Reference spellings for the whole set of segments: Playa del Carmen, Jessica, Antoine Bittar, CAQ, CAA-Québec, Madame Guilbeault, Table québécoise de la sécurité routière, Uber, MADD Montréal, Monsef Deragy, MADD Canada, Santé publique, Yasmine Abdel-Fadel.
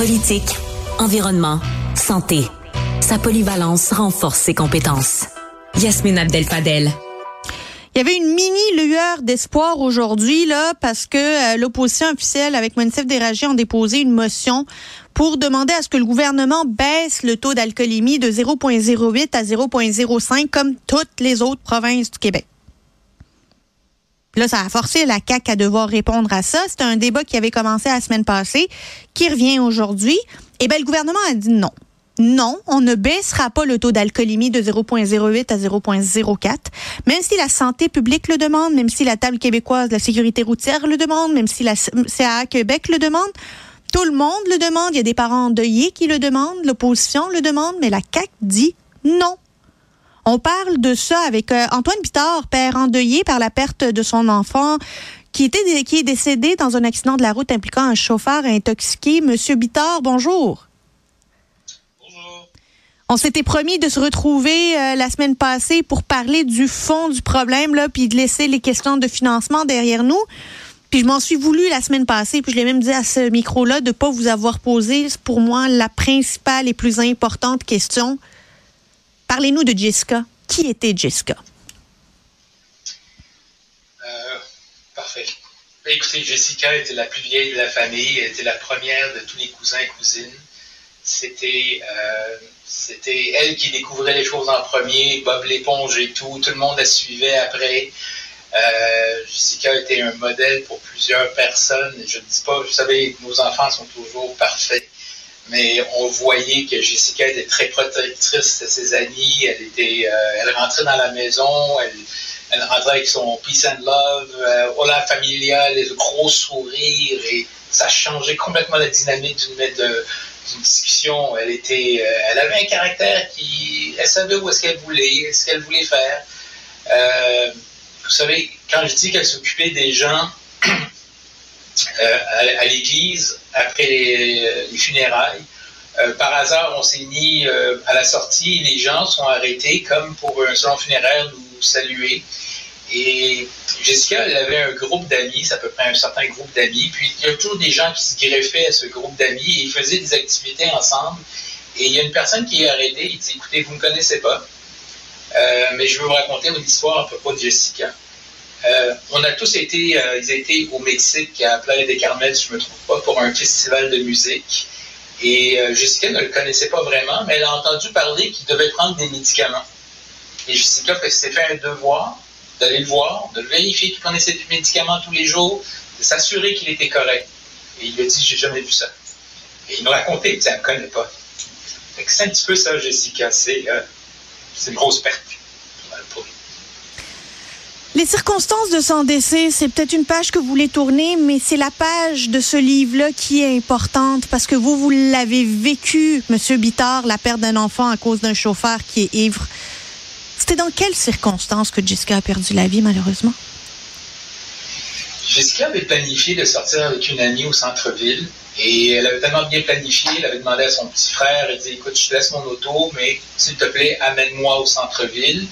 Politique, environnement, santé. Sa polyvalence renforce ses compétences. Yasmine Abdel-Fadel. Il y avait une mini lueur d'espoir aujourd'hui là parce que l'opposition officielle avec Monsef Deragy ont déposé une motion pour demander à ce que le gouvernement baisse le taux d'alcoolémie de 0,08 à 0,05 comme toutes les autres provinces du Québec. Là, ça a forcé la CAQ à devoir répondre à ça. C'était un débat qui avait commencé la semaine passée, qui revient aujourd'hui. Eh bien, le gouvernement a dit non. Non, on ne baissera pas le taux d'alcoolémie de 0,08 à 0,04, même si la santé publique le demande, même si la Table québécoise de la sécurité routière le demande, même si la CAA-Québec le demande. Tout le monde le demande. Il y a des parents endeuillés qui le demandent, l'opposition le demande, mais la CAQ dit non. On parle de ça avec Antoine Bittar, père endeuillé par la perte de son enfant, qui est décédé dans un accident de la route impliquant un chauffeur intoxiqué. Monsieur Bittar, bonjour. On s'était promis de se retrouver la semaine passée pour parler du fond du problème, là, puis de laisser les questions de financement derrière nous. Puis je m'en suis voulu la semaine passée, puis je l'ai même dit à ce micro-là de ne pas vous avoir posé, pour moi, la principale et plus importante question. Parlez-nous de Jessica. Qui était Jessica? Parfait. Écoutez, Jessica était la plus vieille de la famille, elle était la première de tous les cousins et cousines. C'était elle qui découvrait les choses en premier, Bob l'éponge et tout. Tout le monde la suivait après. Jessica était un modèle pour plusieurs personnes. Je ne dis pas, vous savez, nos enfants sont toujours parfaits, mais on voyait que Jessica était très protectrice de ses amis. Elle rentrait dans la maison, elle rentrait avec son peace and love, hola familia, les gros sourires, et ça changeait complètement la dynamique d'une discussion. Elle avait un caractère qui, elle savait où est-ce qu'elle voulait, ce qu'elle voulait faire. Vous savez, quand je dis qu'elle s'occupait des gens à l'église après les funérailles, par hasard, on s'est mis à la sortie, les gens sont arrêtés comme pour un salon funéraire nous saluer. Et Jessica, elle avait un groupe d'amis, c'est à peu près un certain groupe d'amis, puis il y a toujours des gens qui se greffaient à ce groupe d'amis et ils faisaient des activités ensemble. Et il y a une personne qui est arrêtée, il dit « Écoutez, vous ne me connaissez pas, mais je veux vous raconter une histoire à propos de Jessica. » On a tous été, ils étaient au Mexique, à Playa del Carmen, si je ne me trompe pas, pour un festival de musique. Et Jessica ne le connaissait pas vraiment, mais elle a entendu parler qu'il devait prendre des médicaments. Et Jessica s'est fait un devoir d'aller le voir, de vérifier qu'il prenait ses médicaments tous les jours, de s'assurer qu'il était correct. Et il lui a dit « J'ai jamais vu ça. » Et il nous racontait, il dit « Elle ne me connaît pas. » C'est un petit peu ça, Jessica. C'est une grosse perte pour nous. Les circonstances de son décès, c'est peut-être une page que vous voulez tourner, mais c'est la page de ce livre-là qui est importante parce que vous l'avez vécu, M. Bittar, la perte d'un enfant à cause d'un chauffeur qui est ivre. C'était dans quelles circonstances que Jessica a perdu la vie, malheureusement? Jessica avait planifié de sortir avec une amie au centre-ville et elle avait tellement bien planifié, elle avait demandé à son petit frère, elle disait « Écoute, je te laisse mon auto, mais s'il te plaît, amène-moi au centre-ville. »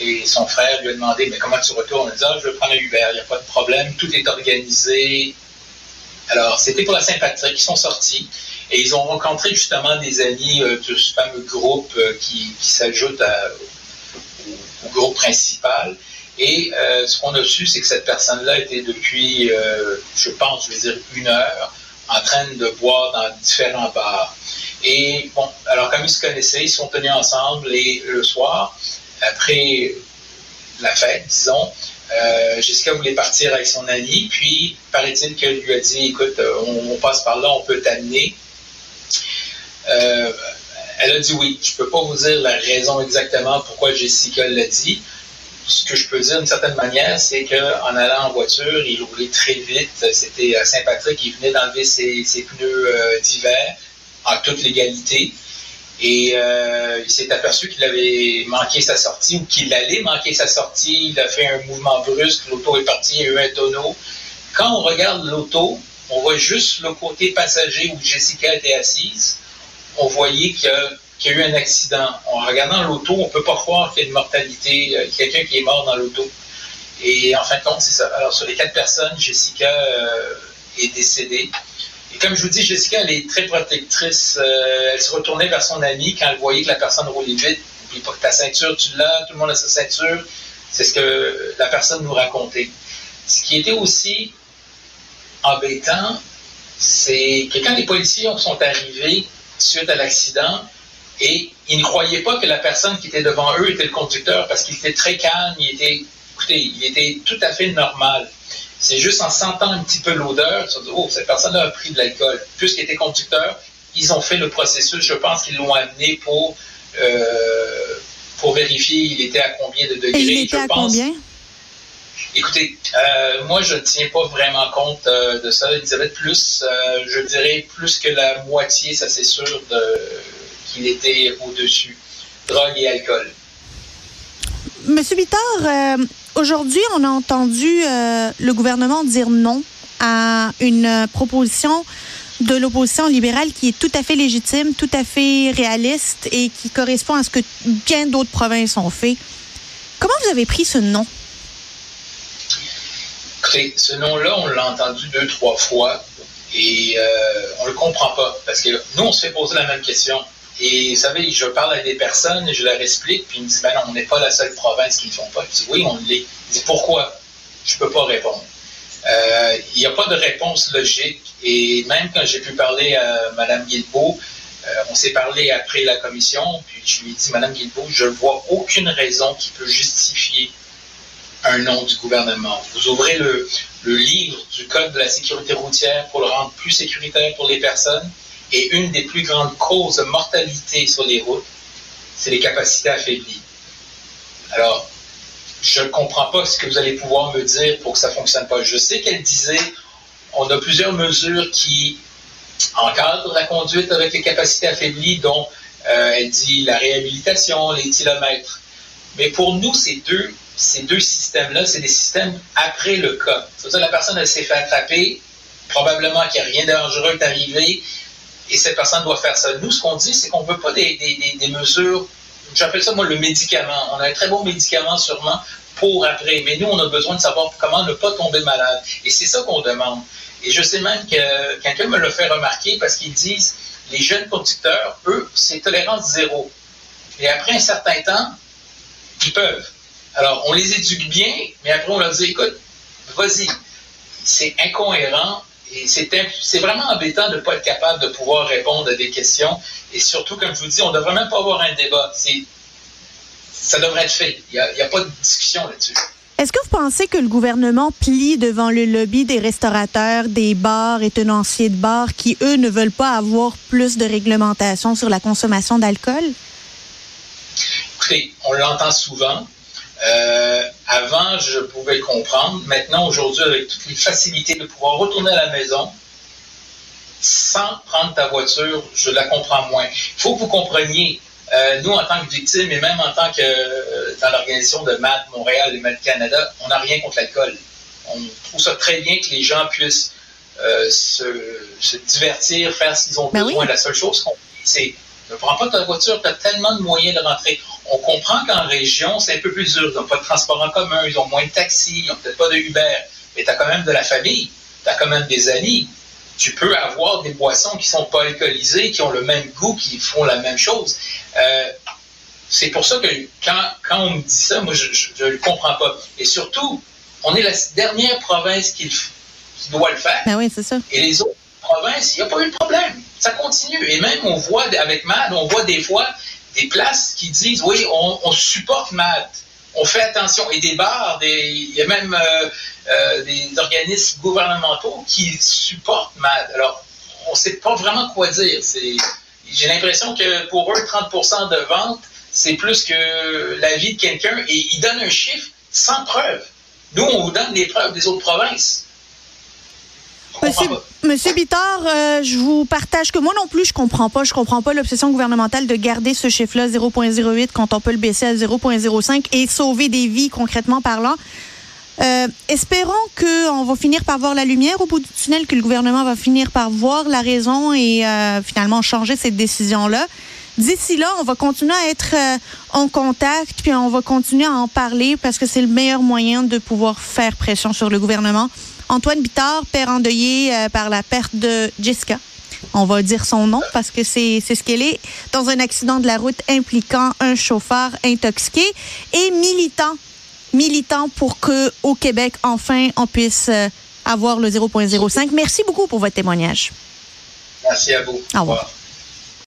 Et son frère lui a demandé « Mais comment tu retournes? » Elle dit « Ah, je vais prendre un Uber, il n'y a pas de problème, tout est organisé. » Alors, c'était pour la Saint-Patrick, ils sont sortis et ils ont rencontré justement des amis de ce fameux groupe qui s'ajoute au groupe principal. Et ce qu'on a su, c'est que cette personne-là était depuis, je pense, je vais dire une heure, en train de boire dans différents bars. Et bon, alors comme ils se connaissaient, ils se sont tenus ensemble et le soir, après la fête, disons, Jessica voulait partir avec son amie, puis paraît-il qu'elle lui a dit « Écoute, on passe par là, on peut t'amener. » Elle a dit oui. Je ne peux pas vous dire la raison exactement pourquoi Jessica l'a dit. Ce que je peux dire d'une certaine manière, c'est qu'en allant en voiture, il roulait très vite. C'était à Saint-Patrick, il venait d'enlever ses pneus d'hiver en toute légalité. Et il s'est aperçu qu'il avait manqué sa sortie ou qu'il allait manquer sa sortie. Il a fait un mouvement brusque, l'auto est partie, il y a eu un tonneau. Quand on regarde l'auto, on voit juste le côté passager où Jessica était assise. On voyait qu'il y a eu un accident. En regardant l'auto, on ne peut pas croire qu'il y a une mortalité, quelqu'un qui est mort dans l'auto. Et en fin de compte, c'est ça. Alors, sur les 4 personnes, Jessica est décédée. Et comme je vous dis, Jessica, elle est très protectrice. Elle se retournait vers son amie quand elle voyait que la personne roulait vite. N'oublie pas que ta ceinture, tu l'as, tout le monde a sa ceinture. C'est ce que la personne nous racontait. Ce qui était aussi embêtant, c'est que quand les policiers sont arrivés suite à l'accident, et ils ne croyaient pas que la personne qui était devant eux était le conducteur, parce qu'il était très calme, il était tout à fait normal. C'est juste en sentant un petit peu l'odeur, ils se sont dit « Oh, cette personne-là a pris de l'alcool ». Puisqu'il était conducteur, ils ont fait le processus, je pense qu'ils l'ont amené pour vérifier il était à combien de degrés. Et il était à combien? Écoutez, moi, je ne tiens pas vraiment compte de ça. Elisabeth, je dirais plus que la moitié, ça c'est sûr, qu'il était au-dessus. Drogue et alcool. Monsieur Bittar, aujourd'hui, on a entendu le gouvernement dire non à une proposition de l'opposition libérale qui est tout à fait légitime, tout à fait réaliste et qui correspond à ce que bien d'autres provinces ont fait. Comment vous avez pris ce non? Ce nom-là, on l'a entendu 2-3 fois et on ne le comprend pas parce que nous, on se fait poser la même question. Et vous savez, je parle à des personnes, je leur explique, puis ils me disent « Ben non, on n'est pas la seule province qui ne le font pas. » Je dis « Oui, on l'est. » Ils disent « Pourquoi? » Je ne peux pas répondre. Il n'y a pas de réponse logique. Et même quand j'ai pu parler à Madame Guilbeault, on s'est parlé après la commission, puis je lui ai dit « Madame Guilbeault, je ne vois aucune raison qui peut justifier un nom du gouvernement. Vous ouvrez le livre du Code de la sécurité routière pour le rendre plus sécuritaire pour les personnes. Et une des plus grandes causes de mortalité sur les routes, c'est les capacités affaiblies. Alors, je ne comprends pas ce que vous allez pouvoir me dire pour que ça ne fonctionne pas. Je sais qu'elle disait, on a plusieurs mesures qui encadrent la conduite avec les capacités affaiblies, dont elle dit la réhabilitation, les kilomètres. Mais pour nous, ces deux systèmes-là, c'est des systèmes après le cas. C'est-à-dire la personne, elle s'est fait attraper, probablement qu'il n'y a rien de dangereux qui est arrivé, et cette personne doit faire ça. Nous, ce qu'on dit, c'est qu'on ne veut pas des mesures, j'appelle ça, moi, le médicament. On a un très bon médicament, sûrement, pour après. Mais nous, on a besoin de savoir comment ne pas tomber malade. Et c'est ça qu'on demande. Et je sais même que quelqu'un me l'a fait remarquer parce qu'ils disent, les jeunes conducteurs, eux, c'est tolérance zéro. Et après un certain temps, ils peuvent. Alors, on les éduque bien, mais après, on leur dit, écoute, vas-y. C'est incohérent. Et c'est vraiment embêtant de ne pas être capable de pouvoir répondre à des questions. Et surtout, comme je vous dis, on ne devrait même pas avoir un débat. Ça devrait être fait. Il n'y a pas de discussion là-dessus. Est-ce que vous pensez que le gouvernement plie devant le lobby des restaurateurs, des bars et tenanciers de bars qui, eux, ne veulent pas avoir plus de réglementation sur la consommation d'alcool? Écoutez, on l'entend souvent. Avant, je pouvais le comprendre. Maintenant, aujourd'hui, avec toutes les facilités de pouvoir retourner à la maison sans prendre ta voiture, je la comprends moins. Il faut que vous compreniez, nous, en tant que victimes et même en tant que dans l'organisation de MADD Montréal et MADD Canada, on n'a rien contre l'alcool. On trouve ça très bien que les gens puissent se divertir, faire ce qu'ils ont besoin. Oui. La seule chose qu'on dit, c'est ne prends pas ta voiture, tu as tellement de moyens de rentrer. On comprend qu'en région, c'est un peu plus dur. Ils n'ont pas de transport en commun, ils ont moins de taxis, ils n'ont peut-être pas de Uber. Mais tu as quand même de la famille, tu as quand même des amis. Tu peux avoir des boissons qui ne sont pas alcoolisées, qui ont le même goût, qui font la même chose. C'est pour ça que quand on me dit ça, moi, je ne le comprends pas. Et surtout, on est la dernière province qui doit le faire. Ben oui, c'est ça. Et les autres provinces, il n'y a pas eu de problème. Ça continue. Et même, on voit, avec MADD, on voit des fois des places qui disent, oui, on supporte MADD, on fait attention. Et des bars, il y a même des organismes gouvernementaux qui supportent MADD. Alors, on ne sait pas vraiment quoi dire. J'ai l'impression que pour eux, 30% de vente, c'est plus que la vie de quelqu'un. Et ils donnent un chiffre sans preuve. Nous, on vous donne les preuves des autres provinces. Monsieur Bittar, je vous partage que moi non plus, je comprends pas l'obsession gouvernementale de garder ce chiffre-là 0,08 quand on peut le baisser à 0,05 et sauver des vies concrètement parlant. Espérons qu'on va finir par voir la lumière au bout du tunnel, que le gouvernement va finir par voir la raison et finalement changer cette décision-là. D'ici là, on va continuer à être en contact, puis on va continuer à en parler parce que c'est le meilleur moyen de pouvoir faire pression sur le gouvernement. Antoine Bittar, père endeuillé par la perte de Jessica. On va dire son nom parce que c'est ce qu'elle est, dans un accident de la route impliquant un chauffeur intoxiqué et militant pour que au Québec, enfin, on puisse avoir le 0,05. Merci beaucoup pour votre témoignage. Merci à vous. Au revoir.